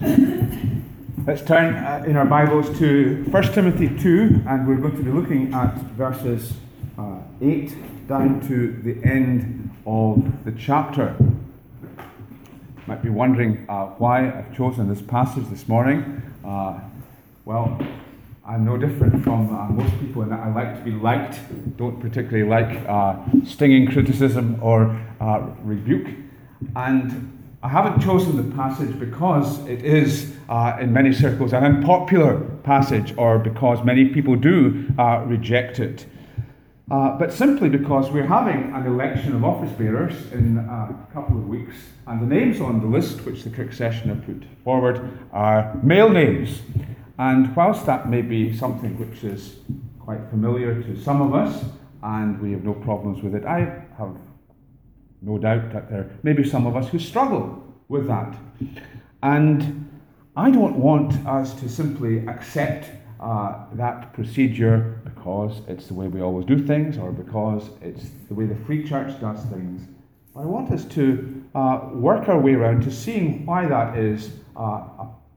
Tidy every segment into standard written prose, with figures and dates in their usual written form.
Let's turn in our Bibles to 1 Timothy 2, and we're going to be looking at verses 8 down to the end of the chapter. You might be wondering why I've chosen this passage this morning. Well, I'm no different from most people in that I like to be liked, don't particularly like stinging criticism or rebuke. And I haven't chosen the passage because it is, in many circles, an unpopular passage, or because many people do reject it. But simply because we're having an election of office bearers in a couple of weeks, and the names on the list which the Kirk Session have put forward are male names. And whilst that may be something which is quite familiar to some of us, and we have no problems with it, I have no doubt that there may be some of us who struggle with that. And I don't want us to simply accept that procedure because it's the way we always do things, or because it's the way the Free Church does things. But I want us to work our way around to seeing why that is a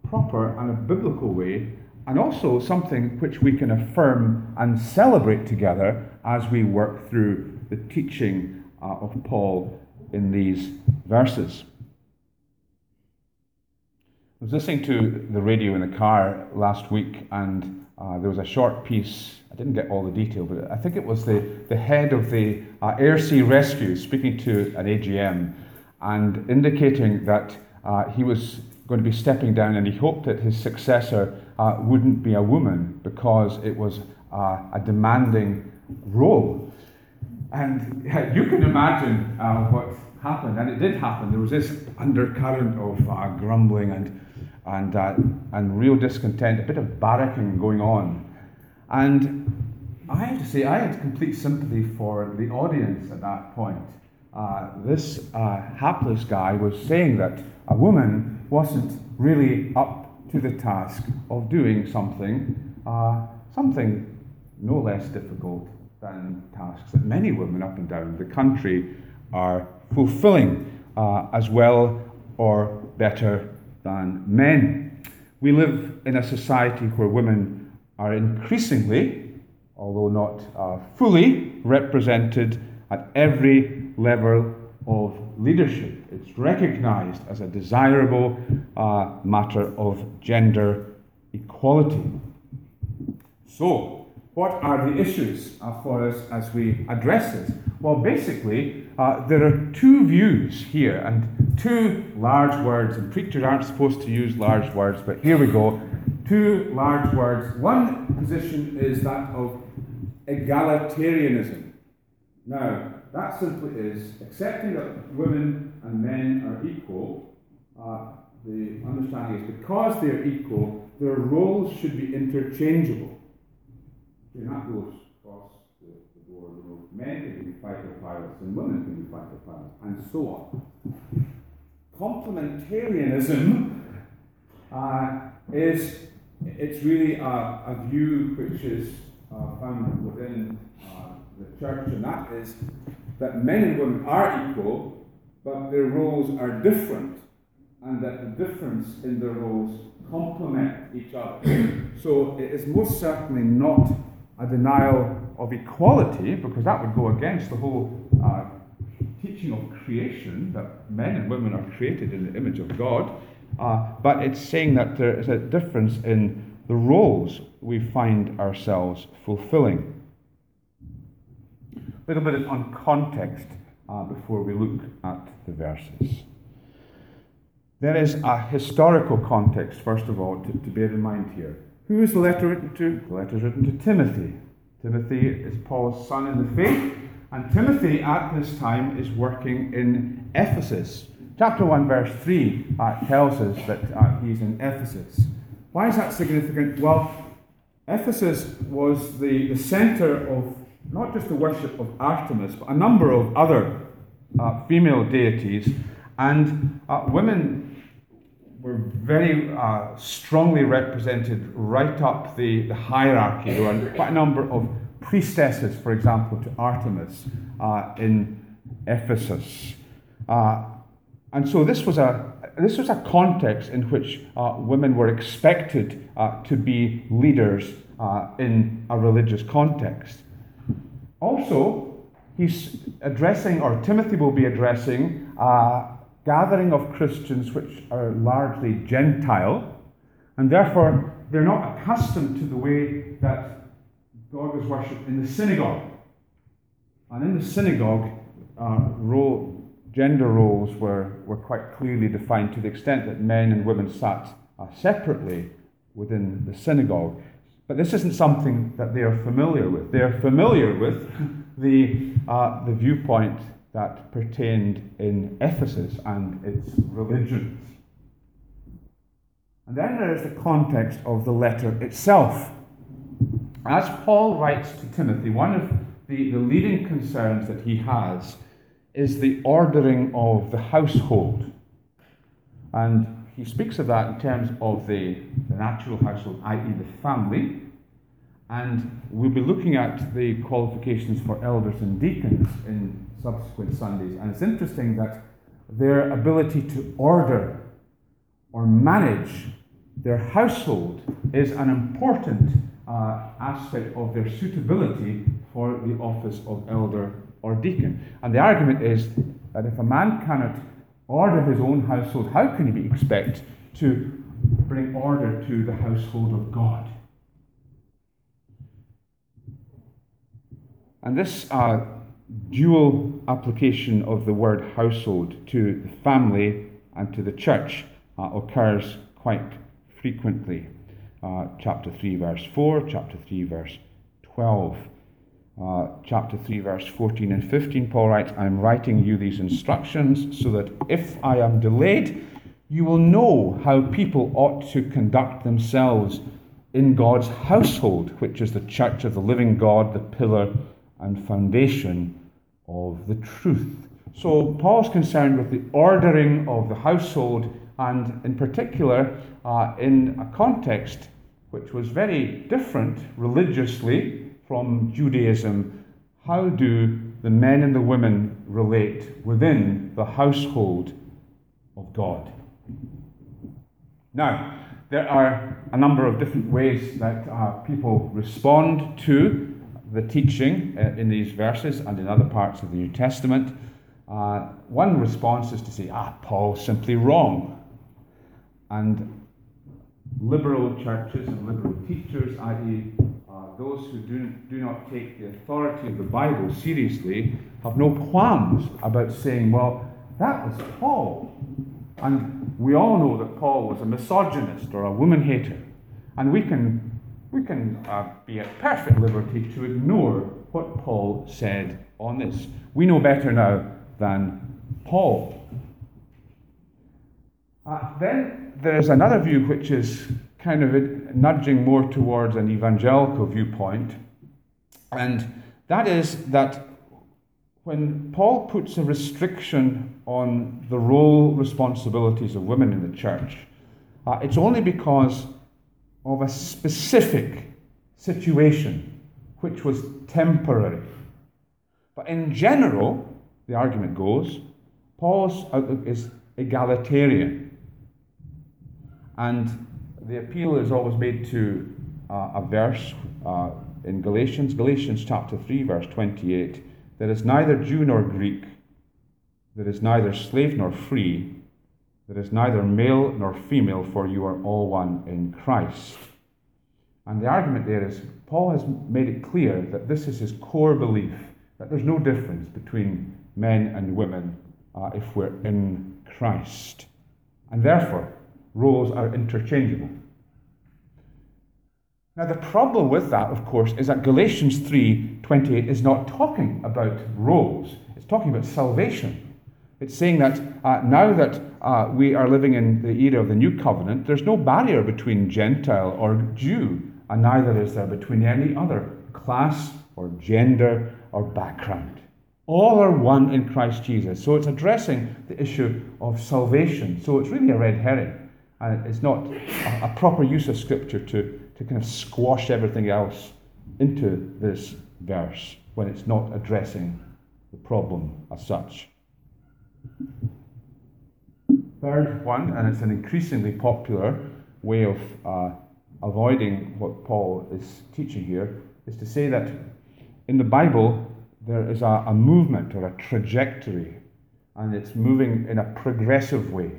proper and a biblical way, and also something which we can affirm and celebrate together as we work through the teaching of Paul in these verses. I was listening to the radio in the car last week, and there was a short piece. I didn't get all the detail, but I think it was the head of the Air Sea Rescue speaking to an AGM and indicating that he was going to be stepping down, and he hoped that his successor wouldn't be a woman because it was a demanding role. And you can imagine what happened, and it did happen. There was this undercurrent of grumbling and real discontent, a bit of barracking going on. And I have to say, I had complete sympathy for the audience at that point. This hapless guy was saying that a woman wasn't really up to the task of doing something no less difficult than tasks that many women up and down the country are fulfilling as well or better than men. We live in a society where women are increasingly, although not fully, represented at every level of leadership. It's recognized as a desirable matter of gender equality. So, what are the issues for us as we address this? Well, basically, there are two views here, and two large words, and preachers aren't supposed to use large words, but here we go. Two large words. One position is that of egalitarianism. Now, that simply is accepting that women and men are equal. The understanding is because they are equal, their roles should be interchangeable. They're not those across the board. Men can be fighter pilots and women can be fighter pilots, and so on. Complementarianism is really a view which is found within the church, and that is that men and women are equal, but their roles are different, and that the difference in their roles complement each other. So it is most certainly not a denial of equality, because that would go against the whole teaching of creation, that men and women are created in the image of God, but it's saying that there is a difference in the roles we find ourselves fulfilling. A little bit on context before we look at the verses. There is a historical context, first of all, to bear in mind here. Who is the letter written to? The letter is written to Timothy. Timothy is Paul's son in the faith, and Timothy at this time is working in Ephesus. Chapter 1, verse 3 tells us that he's in Ephesus. Why is that significant? Well, Ephesus was the centre of not just the worship of Artemis, but a number of other female deities, and women were very strongly represented right up the hierarchy. There were quite a number of priestesses, for example, to Artemis in Ephesus. And so this was a This was a context in which women were expected to be leaders in a religious context. Also, he's addressing, or Timothy will be addressing, a gathering of Christians which are largely Gentile, and therefore they're not accustomed to the way that God was worshipped in the synagogue. And in the synagogue, gender roles were quite clearly defined to the extent that men and women sat separately within the synagogue. But this isn't something that they are familiar with. They are familiar with the viewpoint that pertained in Ephesus and its religions. And then there is the context of the letter itself. As Paul writes to Timothy, one of the leading concerns that he has is the ordering of the household. And he speaks of that in terms of the natural household, i.e. the family. And we'll be looking at the qualifications for elders and deacons in subsequent Sundays. And it's interesting that their ability to order or manage their household is an important aspect of their suitability for the office of elder or deacon. And the argument is that if a man cannot order his own household, how can he be expected to bring order to the household of God? And this dual application of the word household to the family and to the church occurs quite frequently. Chapter 3, verse 4, chapter 3, verse 12. Chapter 3, verse 14 and 15, Paul writes, I am writing you these instructions so that if I am delayed, you will know how people ought to conduct themselves in God's household, which is the church of the living God, the pillar and foundation of the truth. So Paul's concerned with the ordering of the household, and in particular in a context which was very different religiously from Judaism. How do the men and the women relate within the household of God? Now, there are a number of different ways that people respond to the teaching in these verses and in other parts of the New Testament. One response is to say, Paul's simply wrong. And liberal churches and liberal teachers, i.e., those who do not take the authority of the Bible seriously, have no qualms about saying, well, that was Paul. And we all know that Paul was a misogynist or a woman-hater. And we can be at perfect liberty to ignore what Paul said on this. We know better now than Paul. Then there's another view which is kind of nudging more towards an evangelical viewpoint, and that is that when Paul puts a restriction on the role responsibilities of women in the church, it's only because of a specific situation which was temporary. But in general, the argument goes, Paul's outlook is egalitarian, and the appeal is always made to a verse in Galatians chapter 3, verse 28. There is neither Jew nor Greek, there is neither slave nor free, there is neither male nor female, for you are all one in Christ. And the argument there is, Paul has made it clear that this is his core belief, that there's no difference between men and women if we're in Christ. And therefore, roles are interchangeable. Now the problem with that, of course, is that Galatians 3:28 is not talking about roles. It's talking about salvation. It's saying that now that we are living in the era of the New Covenant, there's no barrier between Gentile or Jew, and neither is there between any other class or gender or background. All are one in Christ Jesus. So it's addressing the issue of salvation. So it's really a red herring. And it's not a proper use of Scripture to kind of squash everything else into this verse when it's not addressing the problem as such. Third one, and it's an increasingly popular way of avoiding what Paul is teaching here, is to say that in the Bible there is a movement or a trajectory, and it's moving in a progressive way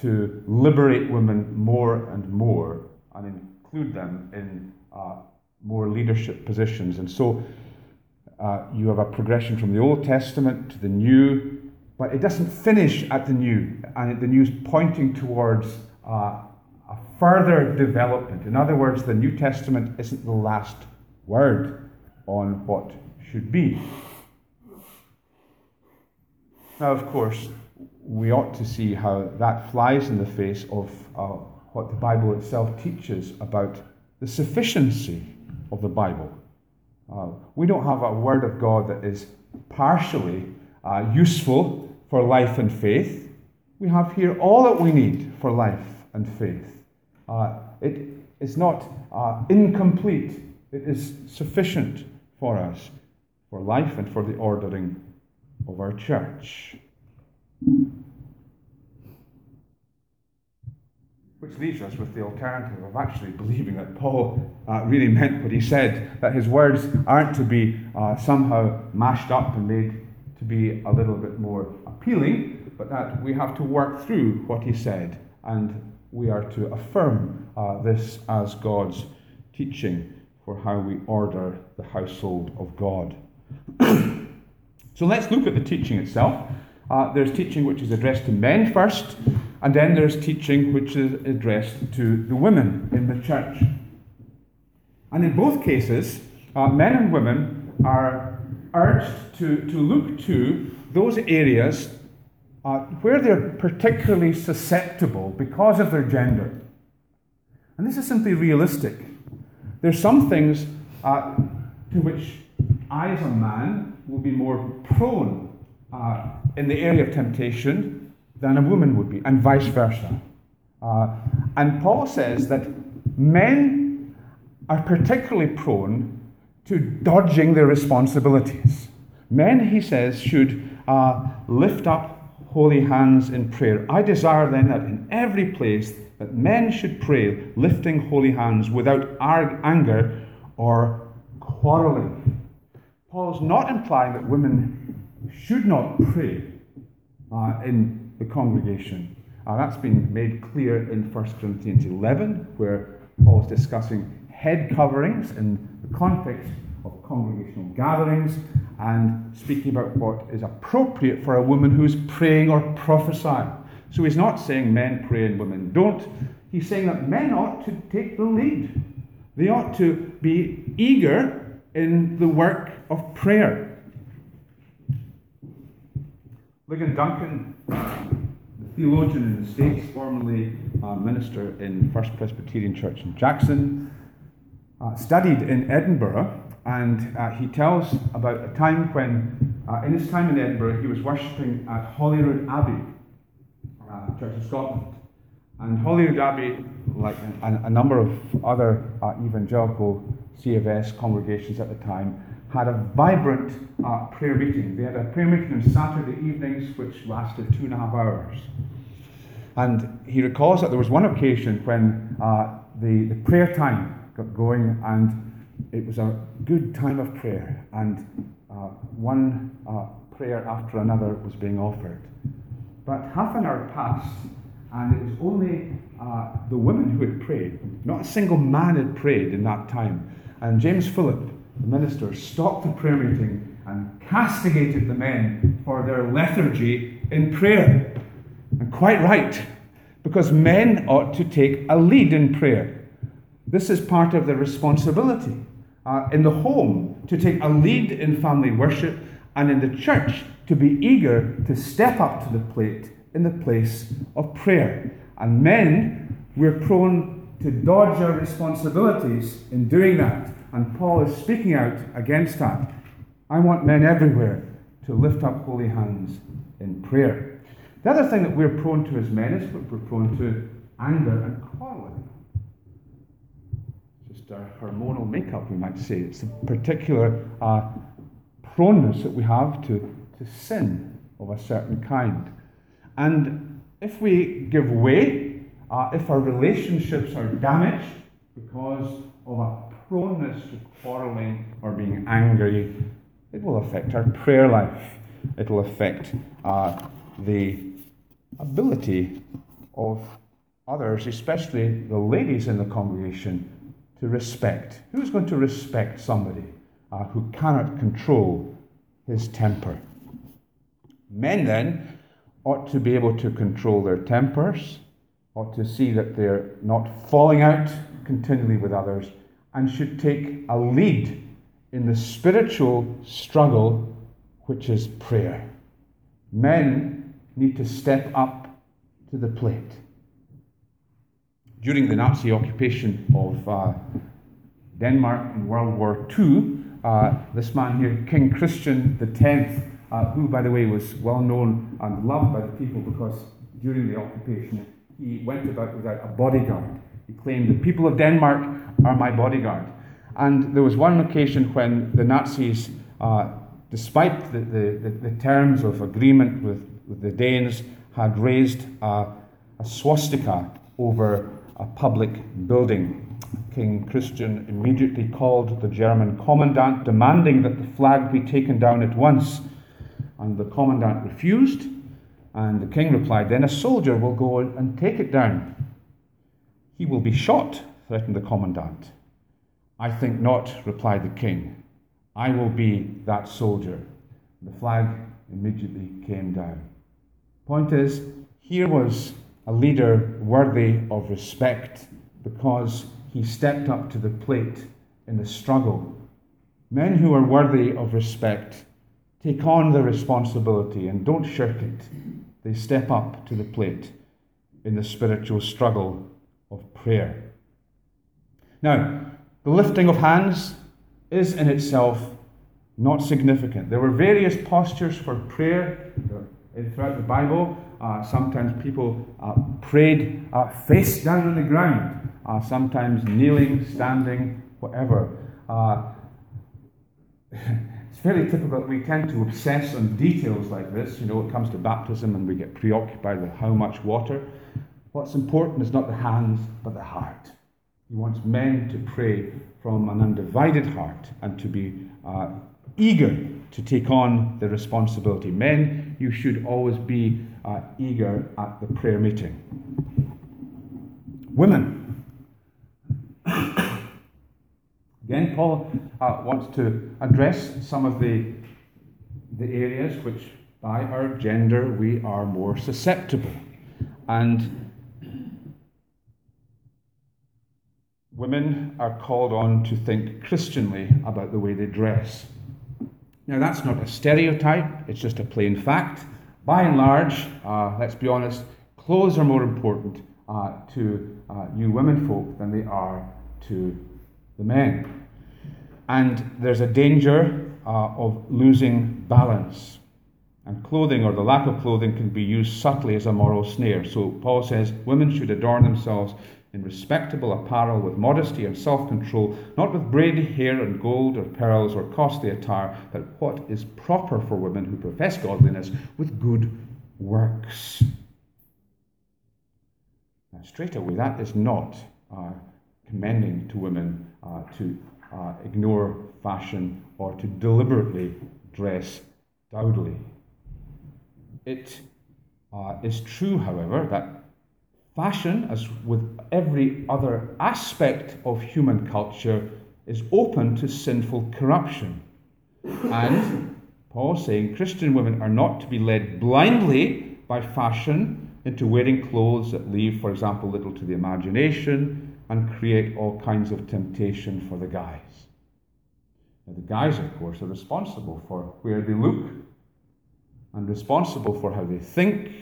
to liberate women more and more and include them in more leadership positions. And so you have a progression from the Old Testament to the New, but it doesn't finish at the New, and the New is pointing towards a further development. In other words, the New Testament isn't the last word on what should be. Now, of course, we ought to see how that flies in the face of what the Bible itself teaches about the sufficiency of the Bible. We don't have a word of God that is partially useful for life and faith. We have here all that we need for life and faith. It is not incomplete. It is sufficient for us, for life and for the ordering of our church. Which leaves us with the alternative of actually believing that Paul really meant what he said, that his words aren't to be somehow mashed up and made to be a little bit more appealing, but that we have to work through what he said, and we are to affirm this as God's teaching for how we order the household of God. So let's look at the teaching itself. There's teaching which is addressed to men first, and then there's teaching which is addressed to the women in the church. And in both cases, men and women are urged to look to those areas where they're particularly susceptible because of their gender. And this is simply realistic. There's some things to which I, as a man, will be more prone in the area of temptation than a woman would be, and vice versa. And Paul says that men are particularly prone to dodging their responsibilities. Men, he says, should lift up holy hands in prayer. I desire then that in every place that men should pray, lifting holy hands without anger or quarreling. Paul's not implying that women should not pray in the congregation. That's been made clear in 1 Corinthians 11, where Paul's discussing head coverings in the context of congregational gatherings and speaking about what is appropriate for a woman who's praying or prophesying. So he's not saying men pray and women don't. He's saying that men ought to take the lead. They ought to be eager in the work of prayer. Ligon Duncan, the theologian in the States, formerly minister in First Presbyterian Church in Jackson, studied in Edinburgh, and he tells about a time when, in his time in Edinburgh, he was worshipping at Holyrood Abbey, Church of Scotland. And Holyrood Abbey, like a number of other evangelical C of S congregations at the time, had a vibrant prayer meeting. They had a prayer meeting on Saturday evenings which lasted 2.5 hours. And he recalls that there was one occasion when the prayer time got going, and it was a good time of prayer, and one prayer after another was being offered. But half an hour passed, and it was only the women who had prayed. Not a single man had prayed in that time. And James Phillip, the minister, stopped the prayer meeting and castigated the men for their lethargy in prayer. And quite right, because men ought to take a lead in prayer. This is part of the responsibility in the home, to take a lead in family worship, and in the church to be eager to step up to the plate in the place of prayer. And men, we're prone to dodge our responsibilities in doing that. And Paul is speaking out against that. I want men everywhere to lift up holy hands in prayer. The other thing that we're prone to as men is we're prone to anger and quarreling. Just our hormonal makeup, we might say. It's a particular proneness that we have to sin of a certain kind. And if we give way, if our relationships are damaged because of a proneness to quarreling or being angry, it will affect our prayer life. It will affect the ability of others, especially the ladies in the congregation, to respect. Who's going to respect somebody who cannot control his temper? Men, then, ought to be able to control their tempers, ought to see that they're not falling out continually with others, and should take a lead in the spiritual struggle, which is prayer. Men need to step up to the plate. During the Nazi occupation of Denmark in World War II, this man here, King Christian X, who, by the way, was well known and loved by the people because during the occupation he went about without a bodyguard. He claimed, "The people of Denmark are my bodyguard." And there was one occasion when the Nazis, despite the terms of agreement with the Danes, had raised a swastika over a public building. King Christian immediately called the German commandant, demanding that the flag be taken down at once. And the commandant refused, and the king replied, "Then a soldier will go and take it down." "He will be shot," threatened the commandant. "I think not," replied the king. "I will be that soldier." The flag immediately came down. Point is, here was a leader worthy of respect because he stepped up to the plate in the struggle. Men who are worthy of respect take on the responsibility and don't shirk it. They step up to the plate in the spiritual struggle of prayer. Now, the lifting of hands is in itself not significant. There were various postures for prayer throughout the Bible. Sometimes people prayed face down on the ground, sometimes kneeling, standing, whatever. It's very typical. We tend to obsess on details like this. You know, it comes to baptism and we get preoccupied with how much water. What's important is not the hands, but the heart. He wants men to pray from an undivided heart and to be eager to take on the responsibility. Men, you should always be eager at the prayer meeting. Women. Again, Paul wants to address some of the areas which, by our gender, we are more susceptible. And women are called on to think Christianly about the way they dress. Now, that's not a stereotype, it's just a plain fact. By and large, let's be honest, clothes are more important to you women folk than they are to the men. And there's a danger of losing balance. And clothing, or the lack of clothing, can be used subtly as a moral snare. So Paul says women should adorn themselves in respectable apparel with modesty and self-control, not with braided hair and gold or pearls or costly attire, but what is proper for women who profess godliness with good works. Now, straight away, that is not commending to women to ignore fashion or to deliberately dress dowdily. It is true, however, that fashion, as with every other aspect of human culture, is open to sinful corruption. And Paul's saying Christian women are not to be led blindly by fashion into wearing clothes that leave, for example, little to the imagination and create all kinds of temptation for the guys. Now, the guys, of course, are responsible for where they look and responsible for how they think.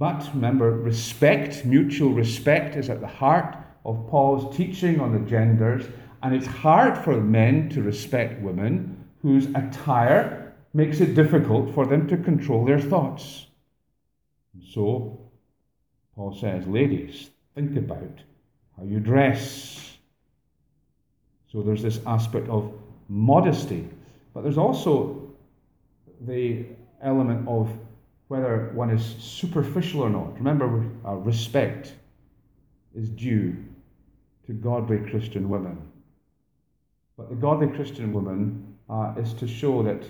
But remember, respect, mutual respect, is at the heart of Paul's teaching on the genders, and it's hard for men to respect women whose attire makes it difficult for them to control their thoughts. And so, Paul says, ladies, think about how you dress. So there's this aspect of modesty, but there's also the element of whether one is superficial or not. Remember, respect is due to godly Christian women. But the godly Christian woman is to show that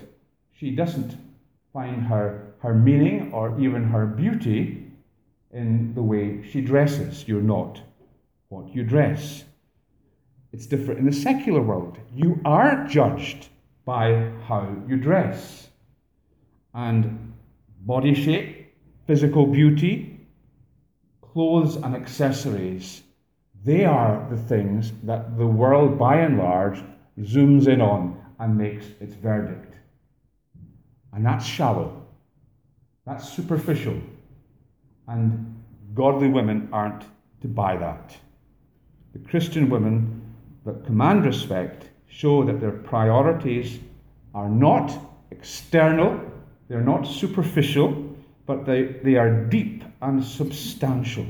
she doesn't find her meaning or even her beauty in the way she dresses. You're not what you dress. It's different in the secular world. You are judged by how you dress. And body shape, physical beauty, clothes and accessories, they are the things that the world, by and large, zooms in on and makes its verdict. And that's shallow. That's superficial. And godly women aren't to buy that. The Christian women that command respect show that their priorities are not external, they're not superficial, but they are deep and substantial.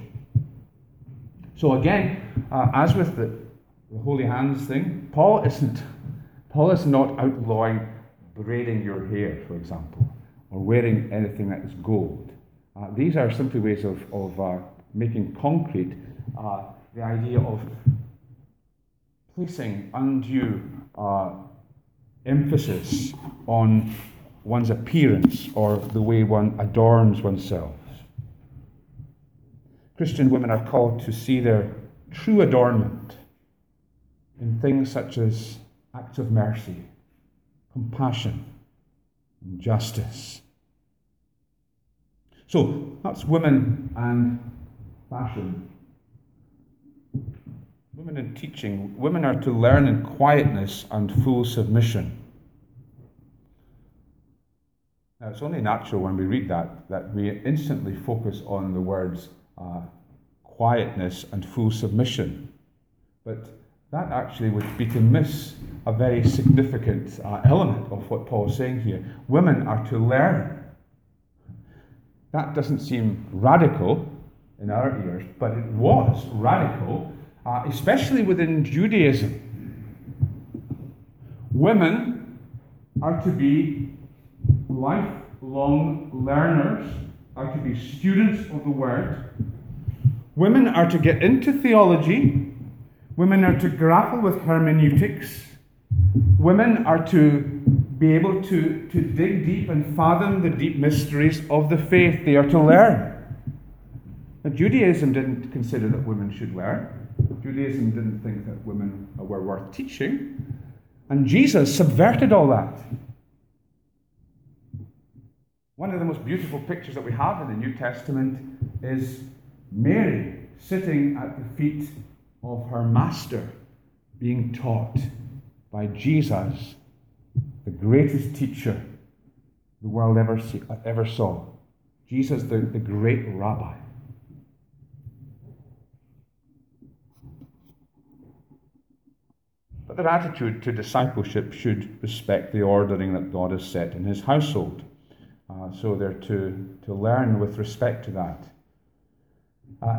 So again, as with the holy hands thing, Paul is not outlawing braiding your hair, for example, or wearing anything that is gold. These are simply ways of making concrete the idea of placing undue emphasis on one's appearance or the way one adorns oneself. Christian women are called to see their true adornment in things such as acts of mercy, compassion, and justice. So that's women and fashion. Women in teaching. Women are to learn in quietness and full submission. Now, it's only natural when we read that we instantly focus on the words quietness and full submission. But that actually would be to miss a very significant element of what Paul is saying here. Women are to learn. That doesn't seem radical in our ears, but it was radical, especially within Judaism. Women are to be lifelong learners, are to be students of the Word. Women are to get into theology. Women are to grapple with hermeneutics. Women are to be able to dig deep and fathom the deep mysteries of the faith. They are to learn. Now, Judaism didn't consider that women should learn. Judaism didn't think that women were worth teaching. And Jesus subverted all that. One of the most beautiful pictures that we have in the New Testament is Mary sitting at the feet of her master, being taught by Jesus, the greatest teacher the world ever saw. Jesus, the great rabbi. But their attitude to discipleship should respect the ordering that God has set in his household. So they're to learn with respect to that.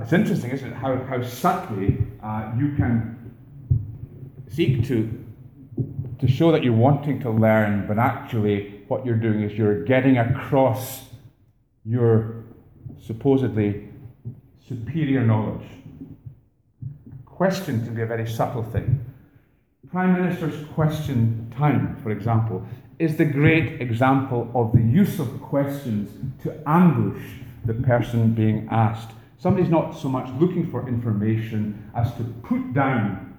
It's interesting, isn't it, how subtly you can seek to show that you're wanting to learn, but actually what you're doing is you're getting across your supposedly superior knowledge. Question can be a very subtle thing. Prime Minister's question time, for example, is the great example of the use of questions to ambush the person being asked. Somebody's not so much looking for information as to put down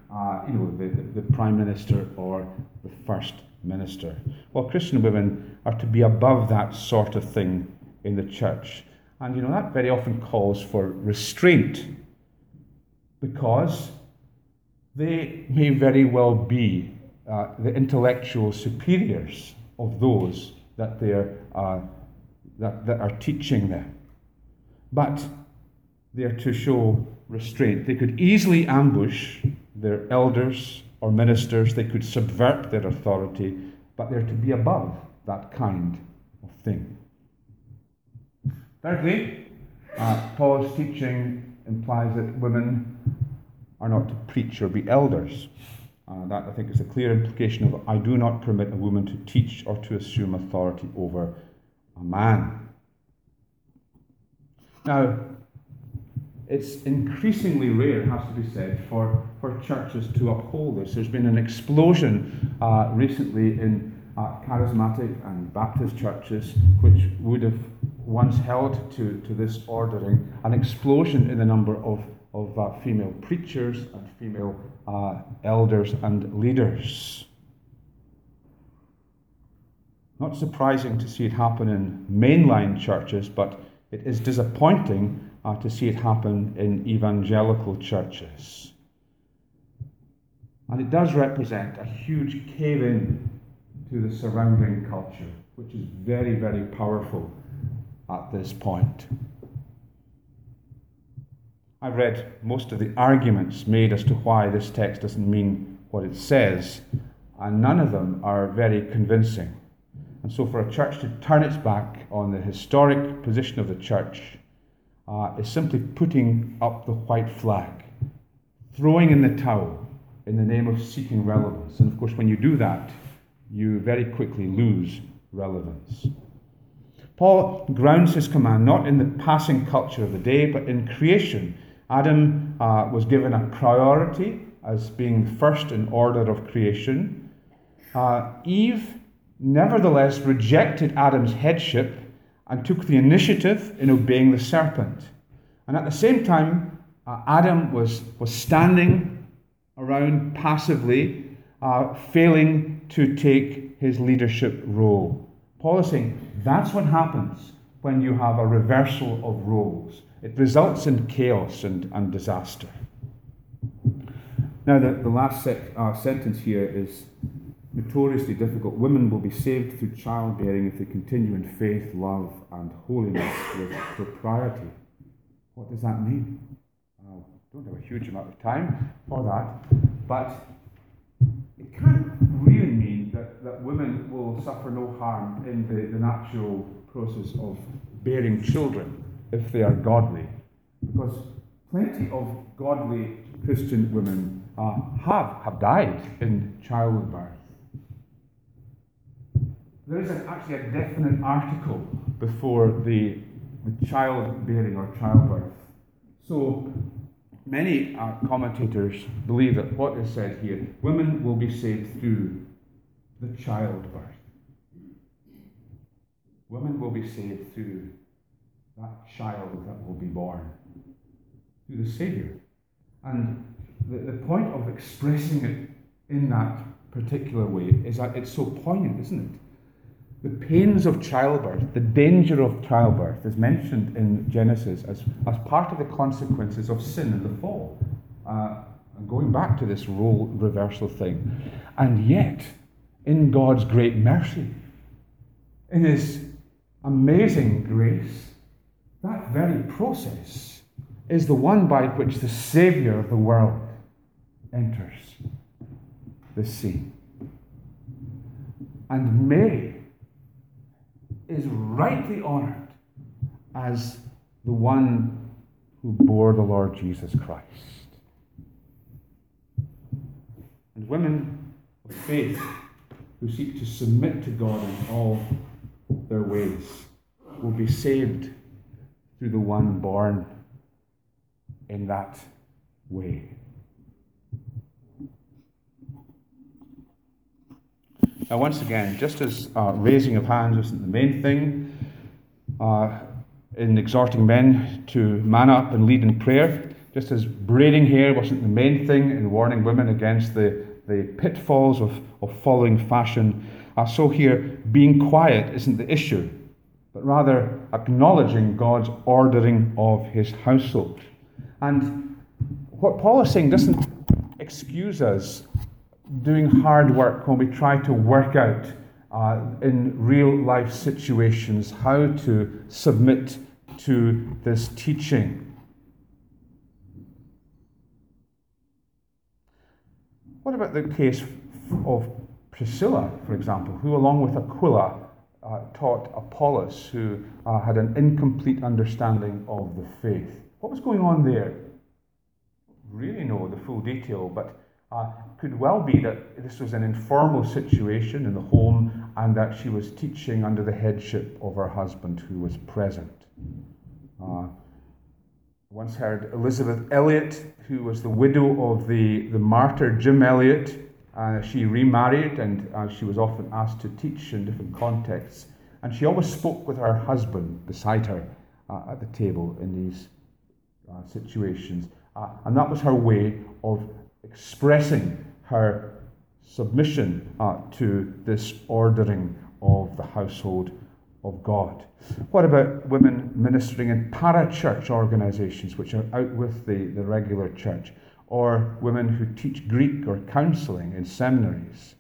the Prime Minister or the First Minister. Well, Christian women are to be above that sort of thing in the church. And that very often calls for restraint, because they may very well be the intellectual superiors of those that that are teaching them. But they are to show restraint. They could easily ambush their elders or ministers. They could subvert their authority, but they're to be above that kind of thing. Thirdly, Paul's teaching implies that women are not to preach or be elders. That, I think, is a clear implication of, I do not permit a woman to teach or to assume authority over a man. Now, it's increasingly rare, it has to be said, for churches to uphold this. There's been an explosion recently in charismatic and Baptist churches, which would have once held to this ordering, an explosion in the number of female preachers and female elders and leaders. Not surprising to see it happen in mainline churches, but it is disappointing to see it happen in evangelical churches. And it does represent a huge cave-in to the surrounding culture, which is very, very powerful at this point. I've read most of the arguments made as to why this text doesn't mean what it says, and none of them are very convincing. And so for a church to turn its back on the historic position of the church is simply putting up the white flag, throwing in the towel in the name of seeking relevance. And of course, when you do that, you very quickly lose relevance. Paul grounds his command not in the passing culture of the day, but in creation. Adam was given a priority as being first in order of creation. Eve nevertheless rejected Adam's headship and took the initiative in obeying the serpent. And at the same time, Adam was standing around passively, failing to take his leadership role. Paul is saying that's what happens when you have a reversal of roles. It results in chaos and disaster. Now, the last sentence here is notoriously difficult. Women will be saved through childbearing if they continue in faith, love, and holiness with propriety. What does that mean? I don't have a huge amount of time for that, but it can't really mean that women will suffer no harm in the natural process of bearing children if they are godly, because plenty of godly Christian women have died in childbirth. There is actually a definite article before the childbearing or childbirth. So many commentators believe that what is said here, women will be saved through the childbirth. Women will be saved through that child that will be born, through the Saviour. And the point of expressing it in that particular way is that it's so poignant, isn't it? The pains of childbirth, the danger of childbirth is mentioned in Genesis as part of the consequences of sin and the fall. And going back to this role reversal thing. And yet, in God's great mercy, in His amazing grace, that very process is the one by which the Saviour of the world enters the scene. And Mary is rightly honoured as the one who bore the Lord Jesus Christ. And women of faith who seek to submit to God in all their ways will be saved through the one born in that way. Now, once again, just as raising of hands isn't the main thing, in exhorting men to man up and lead in prayer, just as braiding hair wasn't the main thing in warning women against the pitfalls of following fashion, so here, being quiet isn't the issue, but rather acknowledging God's ordering of His household. And what Paul is saying doesn't excuse us doing hard work when we try to work out in real life situations how to submit to this teaching. What about the case of Priscilla, for example, who along with Aquila taught Apollos, who had an incomplete understanding of the faith? What was going on there? Really know the full detail, but could well be that this was an informal situation in the home and that she was teaching under the headship of her husband who was present. once heard Elizabeth Elliot, who was the widow of the martyr Jim Elliot. She remarried, and she was often asked to teach in different contexts. And she always spoke with her husband beside her at the table in these situations. And that was her way of expressing her submission to this ordering of the household of God. What about women ministering in parachurch organizations, which are out with the regular church, or women who teach Greek or counseling in seminaries?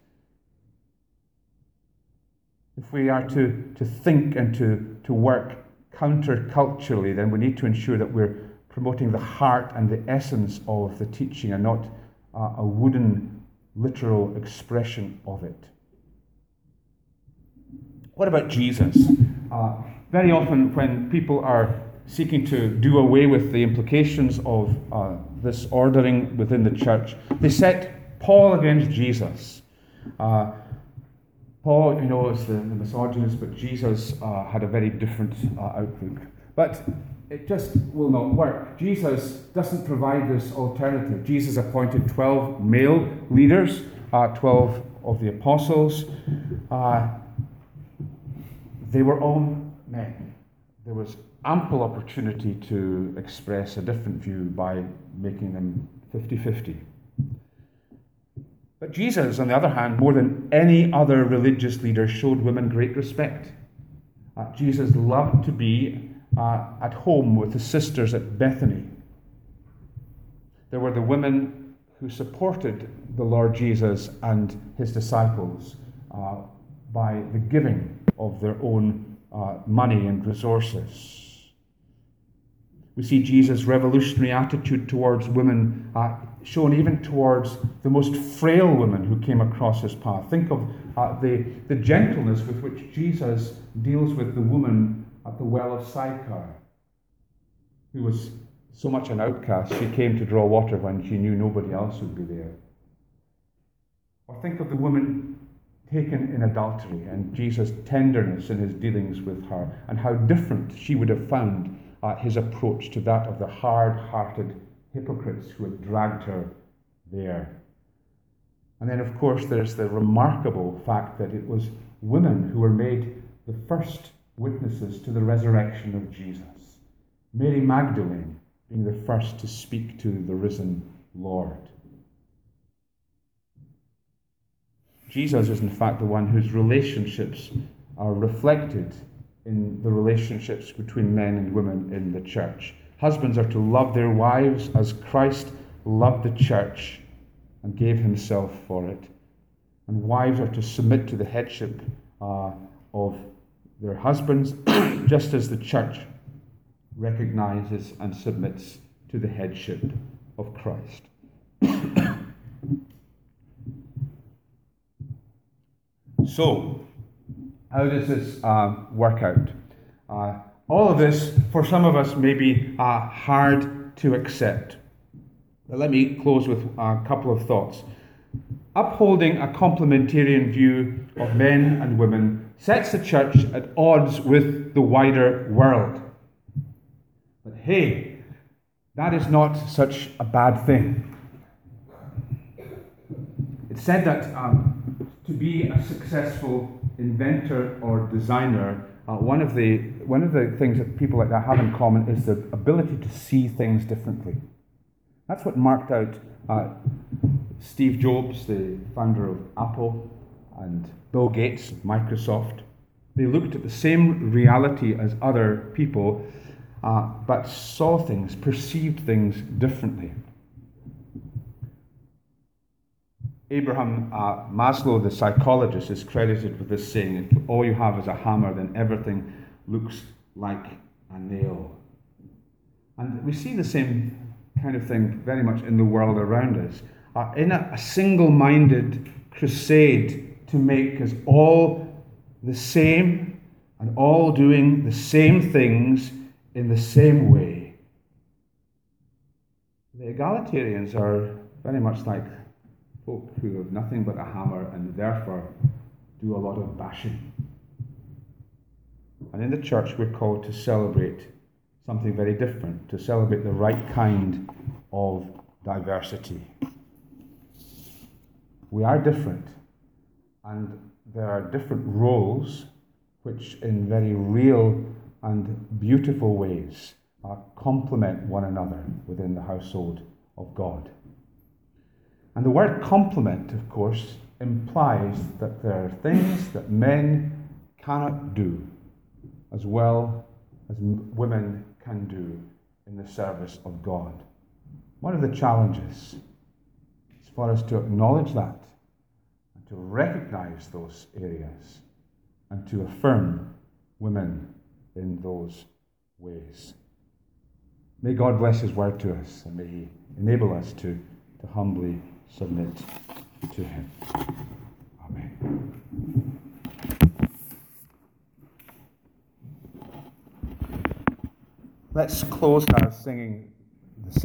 If we are to think and to work counter-culturally, then we need to ensure that we're promoting the heart and the essence of the teaching and not a wooden, literal expression of it. What about Jesus? Very often when people are seeking to do away with the implications of this ordering within the church, they set Paul against Jesus. Paul, you know, is the misogynist, but Jesus had a very different outlook. But it just will not work. Jesus doesn't provide this alternative. Jesus appointed 12 male leaders, 12 of the apostles. They were all men. There was ample opportunity to express a different view by making them 50-50. But Jesus, on the other hand, more than any other religious leader, showed women great respect. Jesus loved to be at home with the sisters at Bethany. There were the women who supported the Lord Jesus and his disciples by the giving of their own money and resources. We see Jesus' revolutionary attitude towards women shown even towards the most frail women who came across his path. Think of the gentleness with which Jesus deals with the woman at the well of Sychar, who was so much an outcast, she came to draw water when she knew nobody else would be there. Or think of the woman taken in adultery and Jesus' tenderness in his dealings with her, and how different she would have found his approach to that of the hard-hearted hypocrites who had dragged her there. And then, of course, there's the remarkable fact that it was women who were made the first witnesses to the resurrection of Jesus. Mary Magdalene being the first to speak to the risen Lord. Jesus is, in fact, the one whose relationships are reflected in the relationships between men and women in the church. Husbands are to love their wives as Christ loved the church and gave himself for it. And wives are to submit to the headship of their husbands, just as the church recognizes and submits to the headship of Christ. So, how does this work out? All of this, for some of us, may be hard to accept. But let me close with a couple of thoughts. Upholding a complementarian view of men and women sets the church at odds with the wider world. But hey, that is not such a bad thing. It's said that to be a successful inventor or designer, one of the things that people like that have in common is the ability to see things differently. That's what marked out Steve Jobs, the founder of Apple, and Bill Gates of Microsoft. They looked at the same reality as other people, but saw things, perceived things differently. Abraham Maslow, the psychologist, is credited with this saying: if all you have is a hammer, then everything looks like a nail. And we see the same kind of thing very much in the world around us. In a single-minded crusade to make us all the same and all doing the same things in the same way. The egalitarians are very much like folk who have nothing but a hammer and therefore do a lot of bashing. And in the church, we're called to celebrate something very different, to celebrate the right kind of diversity. We are different, and there are different roles which in very real and beautiful ways complement one another within the household of God. And the word complement, of course, implies that there are things that men cannot do as well as women can do in the service of God. One of the challenges is for us to acknowledge that, and to recognize those areas, and to affirm women in those ways. May God bless his word to us, and may he enable us to humbly submit to him. Amen. Let's close our singing the psalm.